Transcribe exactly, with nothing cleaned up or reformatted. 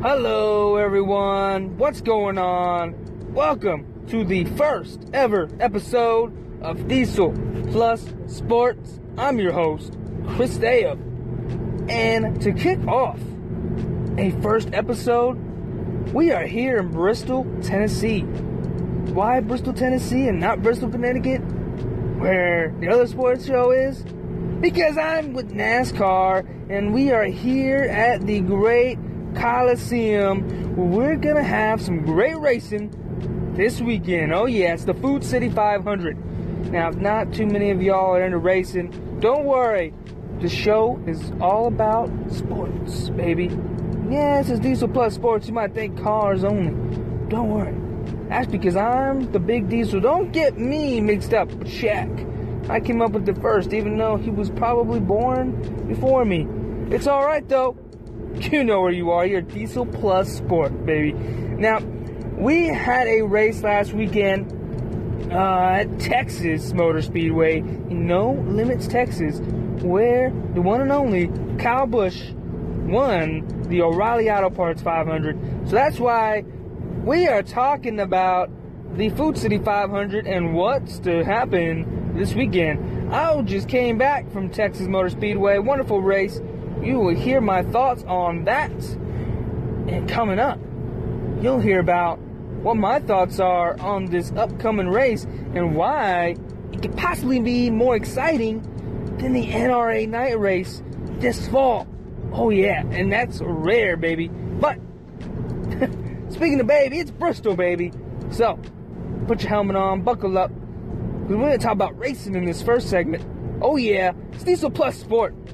Hello everyone, what's going on? Welcome to the first ever episode of Diesel Plus Sports. I'm your host, Chris Dayup. And to kick off a first episode, we are here in Bristol, Tennessee. Why Bristol, Tennessee and not Bristol, Connecticut, where the other sports show is? Because I'm with NASCAR and we are here at the great Coliseum. We're gonna have some great racing this weekend. Oh yeah, it's the Food City five hundred. Now, if not too many of y'all are into racing, don't worry. The show is all about sports, baby. Yes, it's Diesel Plus Sports. You might think cars only. Don't worry. That's because I'm the big Diesel. Don't get me mixed up with Shaq. I came up with the first, even though he was probably born before me. It's all right, though. You know where you are. You're Diesel Plus Sport, baby. Now, we had a race last weekend uh, at Texas Motor Speedway in No Limits, Texas, where the one and only Kyle Busch won the O'Reilly Auto Parts five hundred. So that's why we are talking about the Food City five hundred and what's to happen this weekend. I just came back from Texas Motor Speedway. Wonderful race. You will hear my thoughts on that. And coming up, you'll hear about what my thoughts are on this upcoming race and why it could possibly be more exciting than the N R A night race this fall. Oh yeah, and that's rare, baby. But speaking of baby, it's Bristol, baby. So put your helmet on, buckle up, because we're going to talk about racing in this first segment. Oh yeah, it's Diesel Plus Sport.